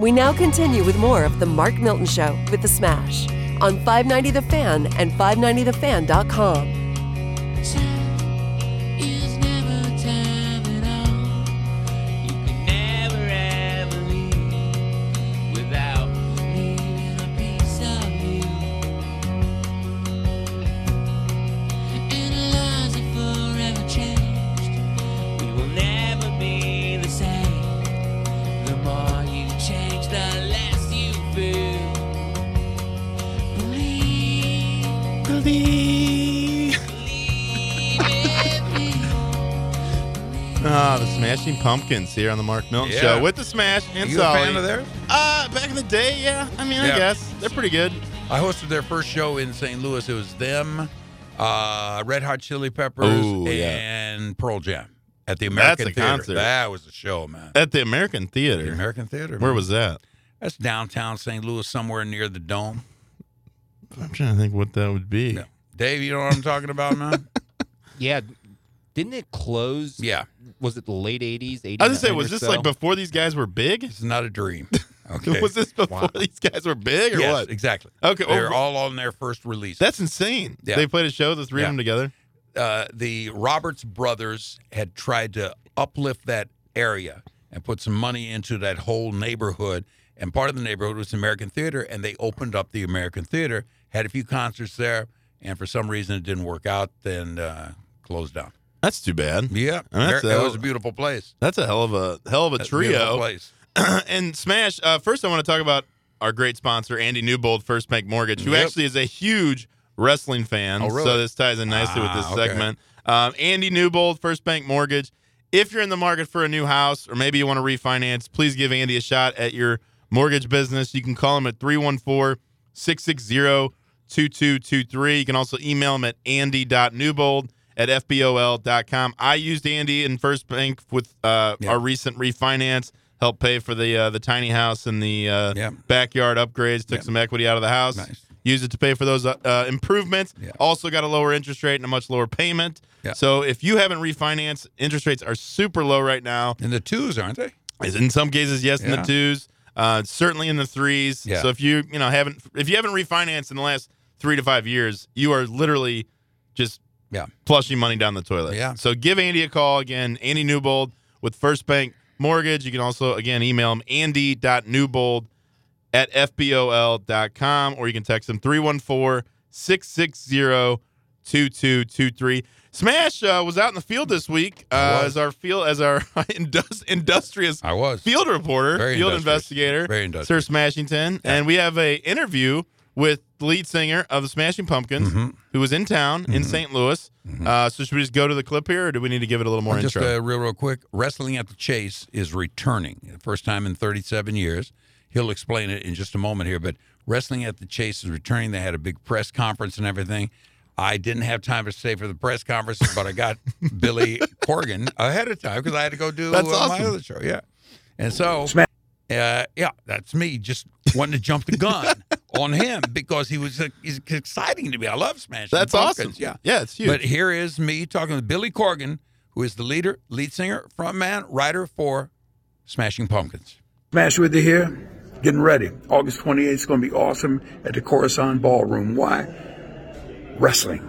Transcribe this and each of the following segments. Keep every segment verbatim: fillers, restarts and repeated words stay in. We now continue with more of The Mark Milton Show with The Smash on five ninety The Fan and five ninety the fan dot com. Smashing Pumpkins here on the Mark Milton yeah. Show with the Smash and Sully. You a fan of theirs? Uh, back in the day, yeah. I mean, yeah. I guess. They're pretty good. I hosted their first show in Saint Louis. It was them, uh, Red Hot Chili Peppers, Ooh, and yeah. Pearl Jam at the American That's a Theater. Concert. That was a show, man. At the American Theater? The American Theater. Man. Where was that? That's downtown Saint Louis, somewhere near the Dome. I'm trying to think what that would be. Yeah. Dave, you know what I'm talking about, man? Yeah. Didn't it close? Yeah. Was it the late eighties? eighties I was going to say, was this so? like before these guys were big? It's not a dream. Okay. Was this before wow. these guys were big or yes, what? exactly. Okay. They were all on their first release. That's insane. Yeah. They played a show, the three yeah. of them together? Uh, the Roberts brothers had tried to uplift that area and put some money into that whole neighborhood. And part of the neighborhood was the American Theater, and they opened up the American Theater, had a few concerts there, and for some reason it didn't work out, then uh, closed down. That's too bad. Yeah, that was a beautiful place. That's a hell of a hell of a that's trio. A place. And Smash. Uh, first, I want to talk about our great sponsor, Andy Newbold, First Bank Mortgage, who yep. actually is a huge wrestling fan. Oh, really? So this ties in nicely ah, with this okay. segment. Um, Andy Newbold, First Bank Mortgage. If you're in the market for a new house or maybe you want to refinance, please give Andy a shot at your mortgage business. You can call him at three one four, six six zero, two two two three. You can also email him at andy dot newbold at F B O L dot com. I used Andy and First Bank with uh, yeah. our recent refinance, helped pay for the uh, the tiny house and the uh, yeah. backyard upgrades, took yeah. some equity out of the house, nice. used it to pay for those uh, improvements, yeah. also got a lower interest rate and a much lower payment. Yeah. So if you haven't refinanced, interest rates are super low right now. In the twos, aren't they? In some cases, yes, yeah. in the twos. Uh, certainly in the threes. Yeah. So if you you know haven't if you haven't refinanced in the last three to five years, you are literally just Yeah, flushing money down the toilet. Yeah. So give Andy a call again, Andy Newbold with First Bank Mortgage. You can also, again, email him, andy dot newbold at F B O L dot com, or you can text him, three one four, six six zero, two two two three. Smash uh, was out in the field this week uh, as our field as our industri- industrious I was. field reporter, Very field investigator, Very Sir Smashington. Yeah. And we have an interview with the lead singer of the Smashing Pumpkins, mm-hmm. who was in town mm-hmm. in Saint Louis. Mm-hmm. Uh, so should we just go to the clip here, or do we need to give it a little more well, intro? Just uh, real, real quick, Wrestling at the Chase is returning. The first time in thirty-seven years. He'll explain it in just a moment here, but Wrestling at the Chase is returning. They had a big press conference and everything. I didn't have time to stay for the press conference, but I got Billy Corgan ahead of time because I had to go do uh, awesome. my other show. Yeah, And so, uh, yeah, that's me just wanting to jump the gun. On him because he was uh, he's exciting to me. I love Smashing That's Pumpkins. Awesome. Yeah. yeah, it's huge. But here is me talking with Billy Corgan, who is the leader, lead singer, frontman, writer for Smashing Pumpkins. Smash with you here, getting ready. August twenty-eighth is going to be awesome at the Coruscant Ballroom. Why? Wrestling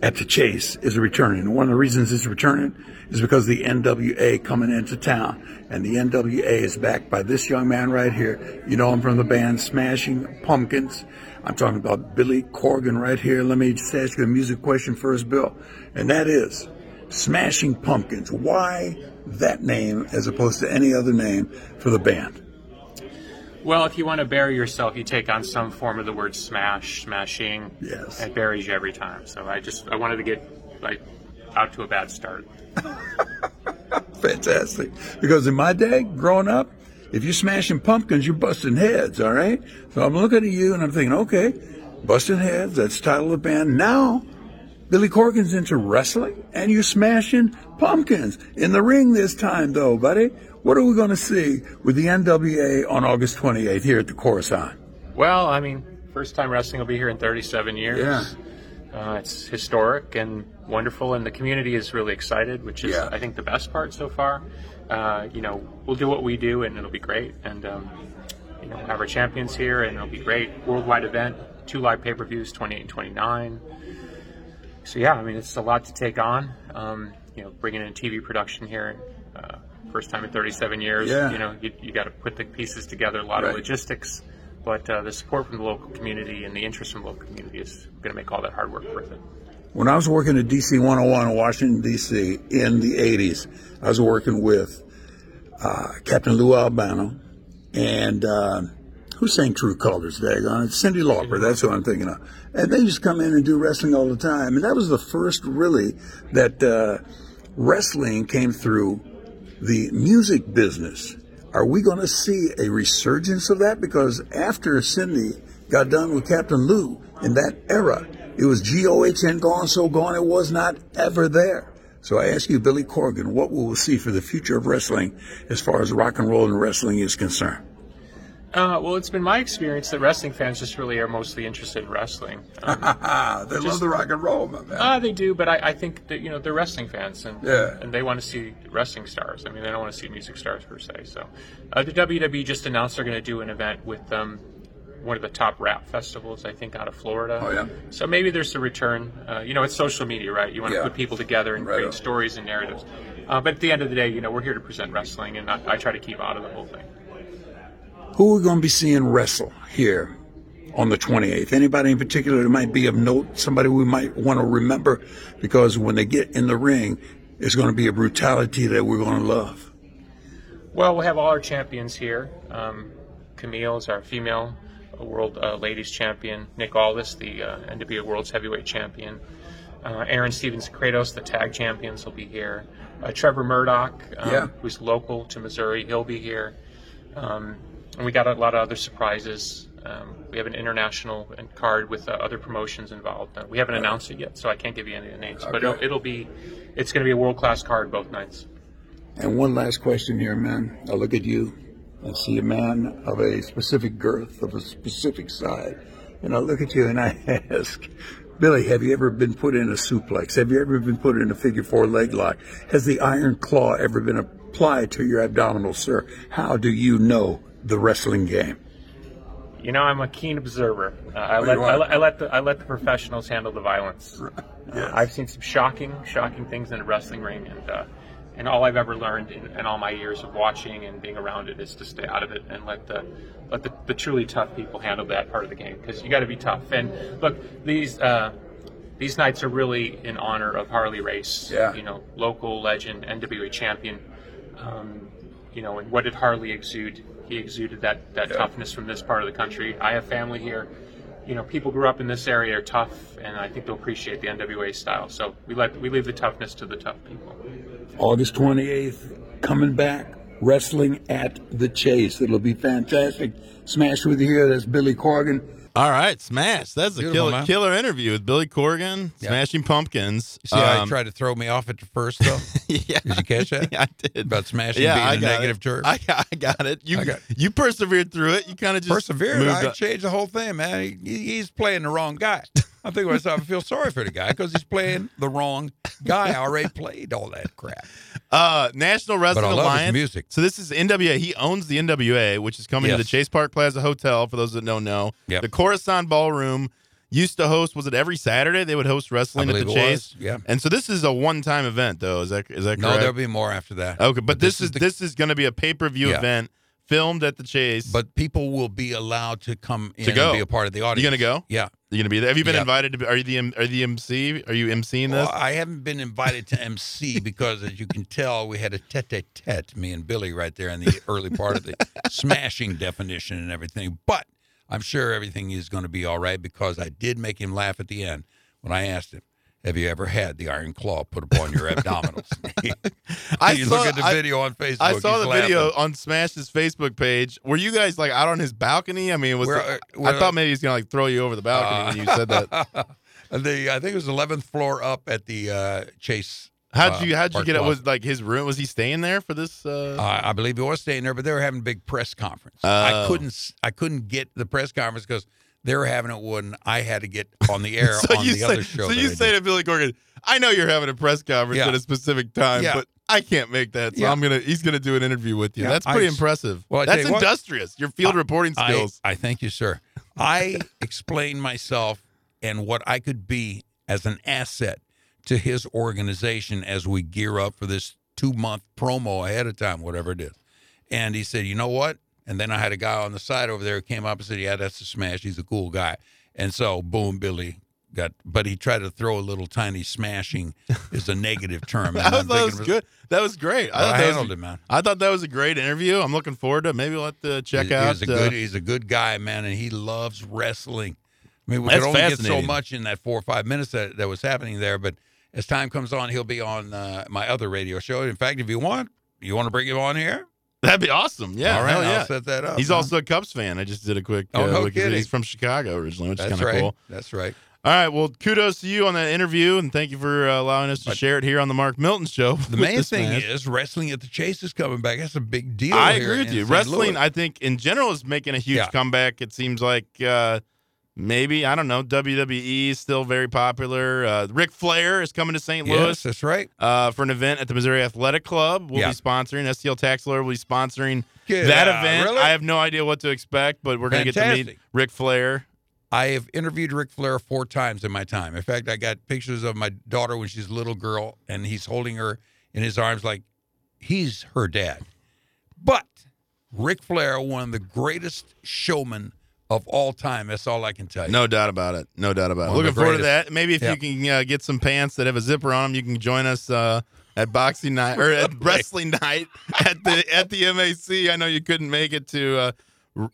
at the Chase is returning. One of the reasons it's returning is because the N W A coming into town, and the N W A is backed by this young man right here. You know him from the band Smashing Pumpkins. I'm talking about Billy Corgan right here. Let me just ask you a music question first, Bill, and that is Smashing Pumpkins. Why that name as opposed to any other name for the band? Well, if you want to bury yourself, you take on some form of the word smash, smashing. Yes. It buries you every time. So I just, I wanted to get, like, out to a bad start. Fantastic. Because in my day, growing up, if you're smashing pumpkins, you're busting heads, all right? So I'm looking at you and I'm thinking, okay, busting heads, that's the title of the band. Now, Billy Corgan's into wrestling and you're smashing pumpkins. In the ring this time, though, buddy. What are we going to see with the N W A on August twenty-eighth here at the Coruscant? Well, I mean, first time wrestling will be here in thirty-seven years. Yeah. Uh, it's historic and wonderful, and the community is really excited, which is, yeah. I think, the best part so far. Uh, you know, we'll do what we do, and it'll be great. And, um, you know, have our champions here, and it'll be great. Worldwide event, two live pay-per-views, twenty-eight and twenty-nine. So yeah, I mean, it's a lot to take on. Um, you know, bringing in T V production here, uh, first time in thirty-seven years. Yeah. You know, you, you got to put the pieces together, a lot right. of logistics. But uh, the support from the local community and the interest from the local community is going to make all that hard work worth it. When I was working at D C one oh one in Washington, D C in the eighties, I was working with uh, Captain Lou Albano and uh, who sang True Colors? Daggone it, Cyndi Lauper, that's who I'm thinking of. And they used to come in and do wrestling all the time. And that was the first, really, that uh, wrestling came through the music business. Are we going to see a resurgence of that? Because after Cyndi got done with Captain Lou in that era, it was G O H N gone, so gone it was not ever there. So I ask you, Billy Corgan, what will we see for the future of wrestling as far as rock and roll and wrestling is concerned? Uh, well, it's been my experience that wrestling fans just really are mostly interested in wrestling. Um, they just love the rock and roll, my man. Uh, they do, but I, I think that, you know, they're wrestling fans, and yeah. and they want to see wrestling stars. I mean, they don't want to see music stars per se. So uh, the W W E just announced they're going to do an event with um, one of the top rap festivals, I think, out of Florida. Oh, yeah. So maybe there's a return. Uh, you know, it's social media, right? You want to yeah. put people together and right create on. stories and narratives. Uh, but at the end of the day, you know, we're here to present wrestling, and I, I try to keep out of the whole thing. Who are we going to be seeing wrestle here on the twenty-eighth? Anybody in particular that might be of note, somebody we might want to remember? Because when they get in the ring, it's going to be a brutality that we're going to love. Well, we have all our champions here. Um, Camille is our female world uh, ladies champion. Nick Aldis, the uh, N W A World's Heavyweight Champion. Uh, Aaron Stevens-Kratos, the tag champions, will be here. Uh, Trevor Murdoch, um, yeah. who's local to Missouri, he'll be here. Um, And we got a lot of other surprises. Um, we have an international card with uh, other promotions involved. Uh, we haven't announced it yet, so I can't give you any of the names. Okay. But it'll, it'll be, it's going to be a world-class card both nights. And one last question here, man. I look at you. I see a man of a specific girth, of a specific size. And I look at you and I ask, Billy, have you ever been put in a suplex? Have you ever been put in a figure four leg lock? Has the iron claw ever been applied to your abdominal, sir? How do you know the wrestling game? You know, I'm a keen observer. Uh, I, let, I, I let the I let the professionals handle the violence. Right. Yes. Uh, I've seen some shocking, shocking things in a wrestling ring, and uh, and all I've ever learned in, in all my years of watching and being around it is to stay out of it and let the let the, the truly tough people handle that part of the game, because you got to be tough. And look, these uh, these nights are really in honor of Harley Race, yeah. you know, local legend, N W A champion. Um, you know, and what did Harley exude? He exuded that, that yeah. toughness from this part of the country. I have family here. You know, people grew up in this area are tough, and I think they'll appreciate the N W A style. So we let we leave the toughness to the tough people. August twenty-eighth, coming back, Wrestling at the Chase. It'll be fantastic. Smash with you here. That's Billy Corgan. All right, Smash. That's a killer, killer interview with Billy Corgan, yeah. Smashing Pumpkins. See how um, you tried to throw me off at the first, though? yeah. Did you catch that? Yeah, I did. About smashing yeah, being I a negative term. I, I got it. You I got it. You persevered through it. You kind of just persevered. I up. changed the whole thing, man. He, he's playing the wrong guy. I think myself, I feel sorry for the guy because he's playing the wrong guy. I already played all that crap. Uh, National Wrestling Alliance. Music. So this is N W A. He owns the N W A, which is coming yes. to the Chase Park Plaza Hotel, for those that don't know. Yep. The Coruscant Ballroom used to host, was it every Saturday? They would host Wrestling at the Chase. Yeah. And so this is a one-time event, though. Is that is that correct? No, there'll be more after that. Okay, but, but this, this is the... this is going to be a pay-per-view yeah. event. Filmed at the Chase. But people will be allowed to come in to go. and be a part of the audience. You going to go? Yeah. You're going to be there? Have you been yeah. invited to be, are you the are the M C? Are you emceeing this? Well, I haven't been invited to M C because, as you can tell, we had a tete-a-tete, me and Billy, right there in the early part of the smashing definition and everything. But I'm sure everything is going to be all right, because I did make him laugh at the end when I asked him, have you ever had the iron claw put upon your abdominals? I you saw, look at the video I, on Facebook. I saw the laughing. video on Smash's Facebook page. Were you guys like out on his balcony? I mean, was we're, the, we're, I thought maybe he's gonna like throw you over the balcony uh, when you said that. the I think it was eleventh floor up at the uh, Chase. How'd you how'd uh, you get it? Was like his room? Was he staying there for this? Uh... Uh, I believe he was staying there, but they were having a big press conference. Uh, I couldn't I couldn't get the press conference because they were having it when I had to get on the air so on the say, other show. So you I say did. to Billy Corgan, I know you're having a press conference yeah. at a specific time, yeah. but I can't make that, so yeah. I'm gonna. He's gonna do an interview with you. Yeah, That's pretty I, impressive. Well, That's you industrious. What, your field I, reporting skills. I, I thank you, sir. I explained myself and what I could be as an asset to his organization as we gear up for this two-month promo ahead of time, whatever it is. And he said, you know what? And then I had a guy on the side over there who came up and said, yeah, that's a smash. He's a cool guy. And so, boom, Billy got, but he tried to throw a little tiny smashing is a negative term. I thought that was good. That was great. I, I handled it, man. I thought that was a great interview. I'm looking forward to it. Maybe we'll have to check he, out. He's a, uh, good, he's a good guy, man, and he loves wrestling. I mean, we could only get so much in that four or five minutes that, that was happening there, but as time comes on, he'll be on uh, my other radio show. In fact, if you want, you want to bring him on here? That'd be awesome. Yeah. All right. Yeah. I'll set that up. He's huh? also a Cubs fan. I just did a quick uh, oh, no look at it. He's from Chicago originally, which That's is kind of right. cool. That's right. All right. Well, kudos to you on that interview, and thank you for uh, allowing us to but, share it here on the Mark Milton Show. The main thing man. is Wrestling at the Chase is coming back. That's a big deal. I here agree with you. Wrestling, I think, in general, is making a huge yeah. comeback. It seems like uh, maybe, I don't know, W W E is still very popular. Uh, Ric Flair is coming to Saint Louis. Yes, that's right. Uh, for an event at the Missouri Athletic Club. We'll yeah. be sponsoring. S T L Tax Lawyer will be sponsoring Get that out, event. Really? I have no idea what to expect, but we're going to get to meet Ric Flair. I have interviewed Ric Flair four times in my time. In fact, I got pictures of my daughter when she's a little girl, and he's holding her in his arms like he's her dad. But Ric Flair, one of the greatest showmen of all time. That's all I can tell you. No doubt about it. No doubt about it. One Looking forward to that. Maybe if yep. you can uh, get some pants that have a zipper on them, you can join us uh, at boxing night or at wrestling night at the at the M A C. I know you couldn't make it to uh,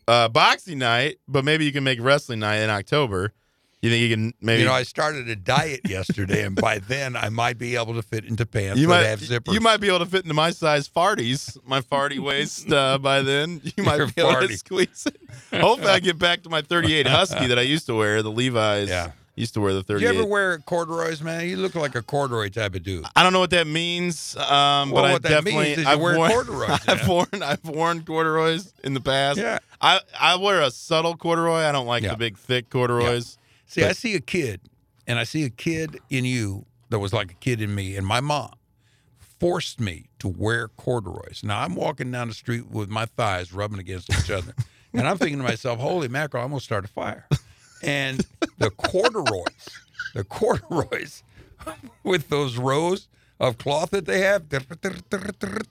Uh, boxing night, but maybe you can make wrestling night in October. You think you can maybe? You know, I started a diet yesterday, and by then I might be able to fit into pants you that might, have zippers. You might be able to fit into my size farties, my farty waist uh, by then. You might You're be farty. able to squeeze it. Hopefully I get back to my thirty-eight Husky that I used to wear, the Levi's. Yeah. Used to wear the thirty-eight. Did you ever wear corduroys, man? You look like a corduroy type of dude. I don't know what that means, um, well, but I definitely I wear corduroys. I've worn I've worn corduroys in the past. Yeah, I, I wear a subtle corduroy. I don't like yeah. the big thick corduroys. Yeah. See, but. I see a kid, and I see a kid in you that was like a kid in me, and my mom forced me to wear corduroys. Now I'm walking down the street with my thighs rubbing against each other, and I'm thinking to myself, "Holy mackerel! I'm gonna start a fire." And the corduroys, the corduroys with those rows of cloth that they have,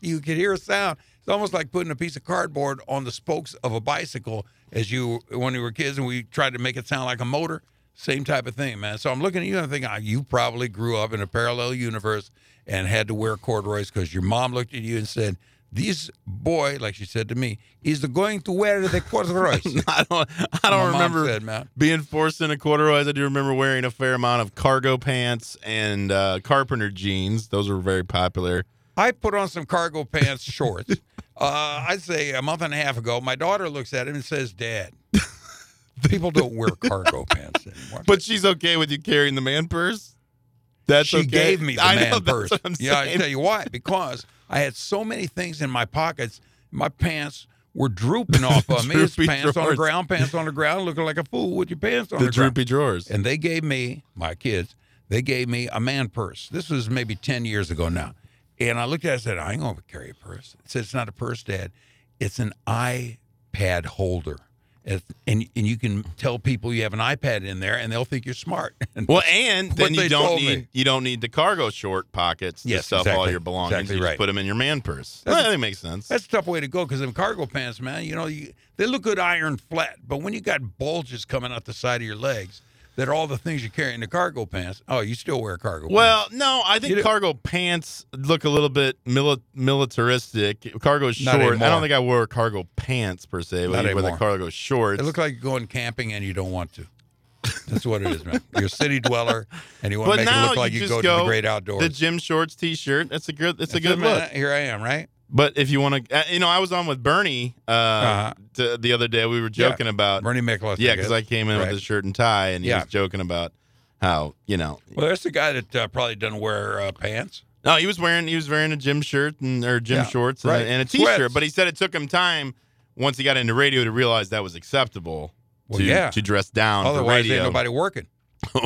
you can hear a sound. It's almost like putting a piece of cardboard on the spokes of a bicycle as you, when we were kids and we tried to make it sound like a motor. Same type of thing, man. So I'm looking at you and I'm thinking, oh, you probably grew up in a parallel universe and had to wear corduroys because your mom looked at you and said, this boy, like she said to me, is going to wear the corduroys. I don't, I don't remember said, being forced into corduroys. I do remember wearing a fair amount of cargo pants and uh, carpenter jeans. Those were very popular. I put on some cargo pants shorts. uh, I'd say a month and a half ago, my daughter looks at him and says, Dad, people don't wear cargo pants anymore. But she's okay with you carrying the man purse? That's she okay. gave me the I man know, purse. Yeah, I tell you why. Because I had so many things in my pockets, my pants were drooping off of me. It's pants drawers. on the ground, pants on the ground, looking like a fool with your pants on the, the ground. The droopy drawers. And they gave me, my kids, they gave me a man purse. This was maybe ten years ago now. And I looked at it and said, I ain't going to carry a purse. I said, it's not a purse, Dad. It's an iPad holder. And, and you can tell people you have an iPad in there, and they'll think you're smart. Well, and then you don't need me. you don't need the cargo short pockets to yes, stuff exactly, all your belongings. Exactly you right. just put them in your man purse. Well, that makes sense. That's a tough way to go because in cargo pants, man, you know, you, they look good iron flat. But when you got bulges coming out the side of your legs, that are all the things you carry in the cargo pants. Oh, you still wear cargo well, pants. Well, no, I think you cargo do. pants look a little bit mili- militaristic. Cargo short. I don't think I wore cargo pants per se, but I wore the cargo shorts. It looked like you're going camping and you don't want to. That's what it is, man. You're a city dweller and you want but to make it look like you, you go, go to the great outdoors. The gym shorts t-shirt. That's a good, that's that's a good look. Man, here I am, right? But if you want to, you know, I was on with Bernie uh, uh-huh. to, the other day. We were joking yeah. about Bernie McLaughlin. Yeah, because I came in right. with a shirt and tie, and he yeah. was joking about how you know. Well, there's the guy that uh, probably doesn't wear uh, pants. No, he was wearing he was wearing a gym shirt and or gym yeah. shorts right. and, and a t-shirt. Sweats. But he said it took him time once he got into radio to realize that was acceptable well, to yeah. to dress down. Otherwise, for radio. Ain't nobody working.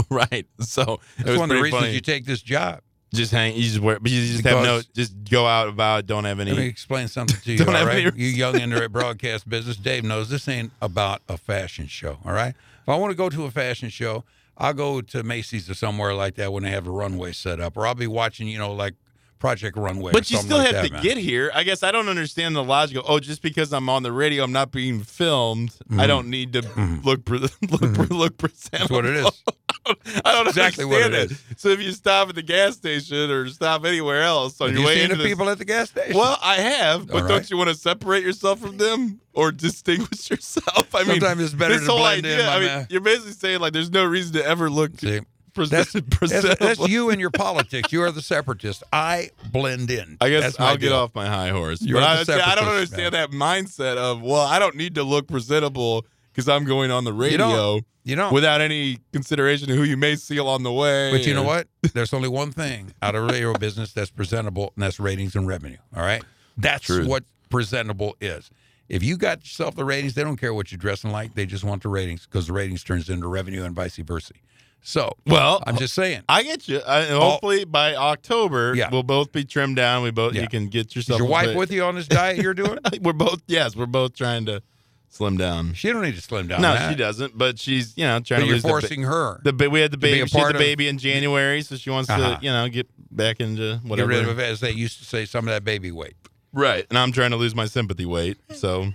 right. So that's it was one of the reasons funny. you take this job. Just hang. You just wear. But you just because, have no. Just go out about. Don't have any. Let me explain something to you. Don't all right? You young internet broadcast business. Dave knows this ain't about a fashion show. All right. If I want to go to a fashion show, I'll go to Macy's or somewhere like that when they have a runway set up, or I'll be watching. You know, like Project Runway. But or you still like have that, to man. Get here. I guess I don't understand the logic. Oh, just because I'm on the radio, I'm not being filmed. Mm-hmm. I don't need to mm-hmm. look pre- look mm-hmm. pre- look presentable. That's what it is. I don't exactly understand what it is. So if you stop at the gas station or stop anywhere else on have your you way seen into the people this, at the gas station. Well, I have, but right. don't you want to separate yourself from them or distinguish yourself? I Sometimes mean, sometimes it's better to blend idea, in. I mean, man. You're basically saying like there's no reason to ever look See, pres- that's, presentable. That's, that's you and your politics. You are the separatist. I blend in. I guess that's I'll get deal. Off my high horse. You're but I, I don't understand man. That mindset of well, I don't need to look presentable. Because I'm going on the radio you don't, you don't. Without any consideration of who you may see along the way. But you or... know what? There's only one thing out of radio business that's presentable, and that's ratings and revenue. All right? That's True. What presentable is. If you got yourself the ratings, they don't care what you're dressing like. They just want the ratings because the ratings turns into revenue and vice versa. So, well, I'm just saying. I get you. I, hopefully oh, by October, yeah. we'll both be trimmed down. We both yeah. You can get yourself. Is your wife bit... with you on this diet you're doing? We're both, yes, we're both trying to. Slim down. She don't need to slim down. No, that. She doesn't. But she's, you know, trying but to. You're forcing the ba- her. The ba- we had the baby. She had the baby in January, so she wants uh-huh. to, you know, get back into whatever. Get rid of it, as they used to say, some of that baby weight. Right, and I'm trying to lose my sympathy weight. So,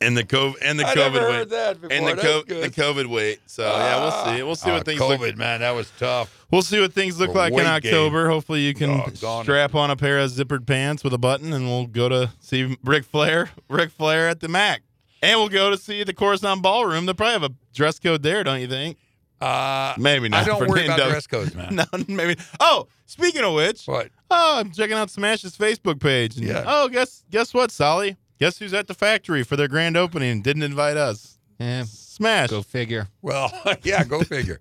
and the COVID and the I COVID never weight heard that before. And the, co- the COVID weight. So uh, yeah, we'll see. We'll see uh, what things. COVID, look. Man, that was tough. We'll see what things look For like in October. Game. Hopefully, you can oh, strap on a pair of zippered pants with a button, and we'll go to see Ric Flair. Ric Flair at the Mac, and we'll go to see the Coruscant Ballroom. They'll probably have a dress code there, don't you think? Uh, maybe not. I don't worry about dress codes, man. No, maybe. Oh, speaking of which, what? Oh, I'm checking out Smash's Facebook page. And, yeah. Oh, guess guess what, Solly? Guess who's at the factory for their grand opening and didn't invite us? Yeah. Smash. Go figure. Well, yeah, go figure.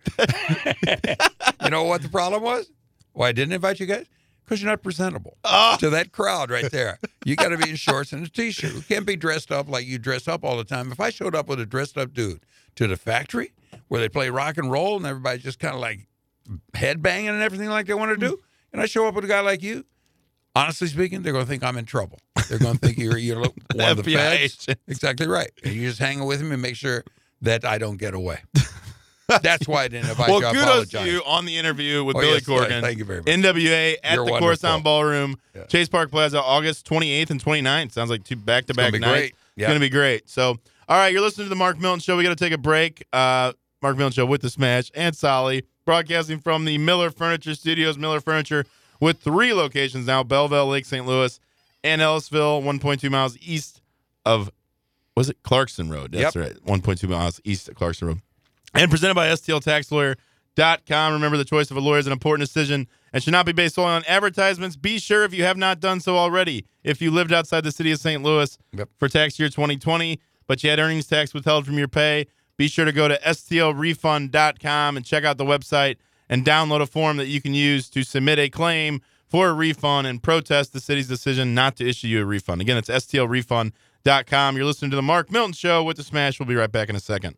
You know what the problem was? Why I didn't invite you guys? Because you're not presentable oh. to that crowd right there. You got to be in shorts and a T-shirt. You can't be dressed up like you dress up all the time. If I showed up with a dressed-up dude to the factory where they play rock and roll and everybody's just kind of like headbanging and everything like they want to do, and I show up with a guy like you, honestly speaking, they're going to think I'm in trouble. They're going to think you're, you're one of the fags. Exactly right. And you're just hanging with me and make sure that I don't get away. That's why I didn't invite well, you. I apologize. Well, kudos to you on the interview with oh, Billy yes, Corgan. Thank you very much. N W A at You're the Coruscant Ballroom, yeah. Chase Park Plaza, August twenty-eighth and twenty-ninth. Sounds like two back-to-back it's gonna nights. Great. Yeah. It's going to be great. So, all right, you're listening to The Mark Milton Show. We got to take a break. Uh, Mark Milton Show with The Smash and Solly, broadcasting from the Miller Furniture Studios. Miller Furniture with three locations now, Belleville, Lake Saint Louis, and Ellisville, one point two miles east of, was it Clarkson Road? That's yep. right, one point two miles east of Clarkson Road. And presented by S T L tax lawyer dot com. Remember, the choice of a lawyer is an important decision and should not be based solely on advertisements. Be sure, if you have not done so already, if you lived outside the city of Saint Louis yep. for tax year twenty twenty, but you had earnings tax withheld from your pay, be sure to go to S T L refund dot com and check out the website and download a form that you can use to submit a claim for a refund and protest the city's decision not to issue you a refund. Again, it's S T L refund dot com. You're listening to The Mark Milton Show with The Smash. We'll be right back in a second.